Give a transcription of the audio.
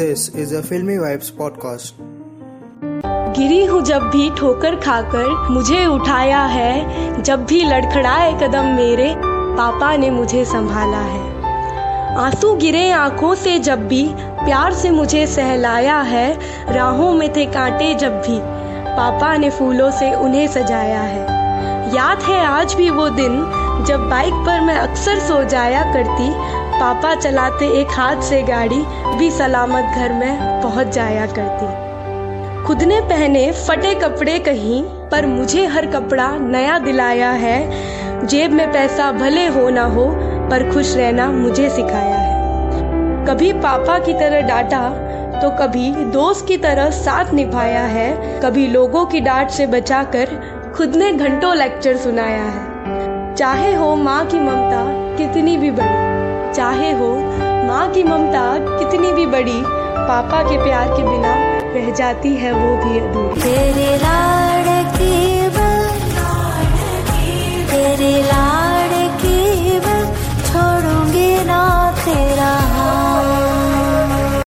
This is a Filmy Vibes podcast. गिरी हूँ जब भी ठोकर खाकर, मुझे उठाया है। जब भी लड़खड़ाए कदम मेरे, पापा ने मुझे संभाला है। आंसू गिरे आंखों से जब भी, प्यार से मुझे सहलाया है। राहों में थे कांटे जब भी, पापा ने फूलों से उन्हें सजाया है। याद है आज भी वो दिन, जब बाइक पर मैं अक्सर सो जाया करती। पापा चलाते एक हाथ से गाड़ी, भी सलामत घर में पहुंच जाया करती। खुद ने पहने फटे कपड़े कहीं, पर मुझे हर कपड़ा नया दिलाया है। जेब में पैसा भले हो ना हो, पर खुश रहना मुझे सिखाया है। कभी पापा की तरह डांटा, तो कभी दोस्त की तरह साथ निभाया है। कभी लोगों की डांट से बचाकर, खुद ने घंटों लेक्चर सुनाया है। चाहे हो माँ की ममता कितनी भी बड़ी, चाहे हो माँ की ममता कितनी भी बड़ी, पापा के प्यार के बिना रह जाती है वो भी अधूरी।